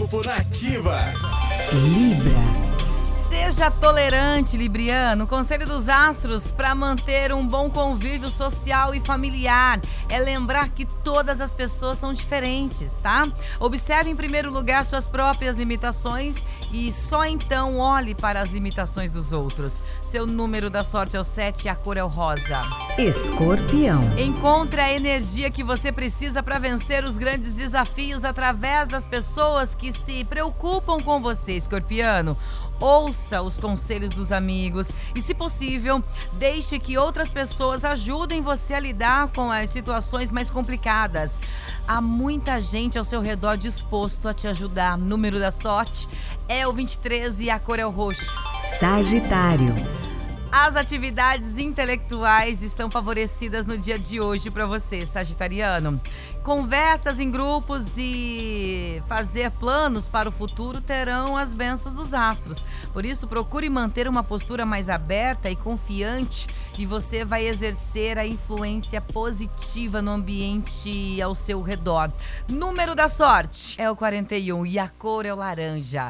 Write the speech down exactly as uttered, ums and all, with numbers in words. horóscopo nativa. Libra. Seja tolerante, libriano. O conselho dos astros para manter um bom convívio social e familiar é lembrar que todas as pessoas são diferentes, tá? Observe em primeiro lugar suas próprias limitações e só então olhe para as limitações dos outros. Seu número da sorte é o sete e a cor é o rosa. Escorpião. Encontre a energia que você precisa para vencer os grandes desafios através das pessoas que se preocupam com você, escorpiano. Ouça os conselhos dos amigos e, se possível, deixe que outras pessoas ajudem você a lidar com as situações mais complicadas. Há muita gente ao seu redor disposto a te ajudar. Número da sorte é o vinte e três e a cor é o roxo. Sagitário. As atividades intelectuais estão favorecidas no dia de hoje para você, sagitariano. Conversas em grupos e fazer planos para o futuro terão as bênçãos dos astros. Por isso, procure manter uma postura mais aberta e confiante e você vai exercer a influência positiva no ambiente ao seu redor. Número da sorte é o quarenta e um e a cor é o laranja.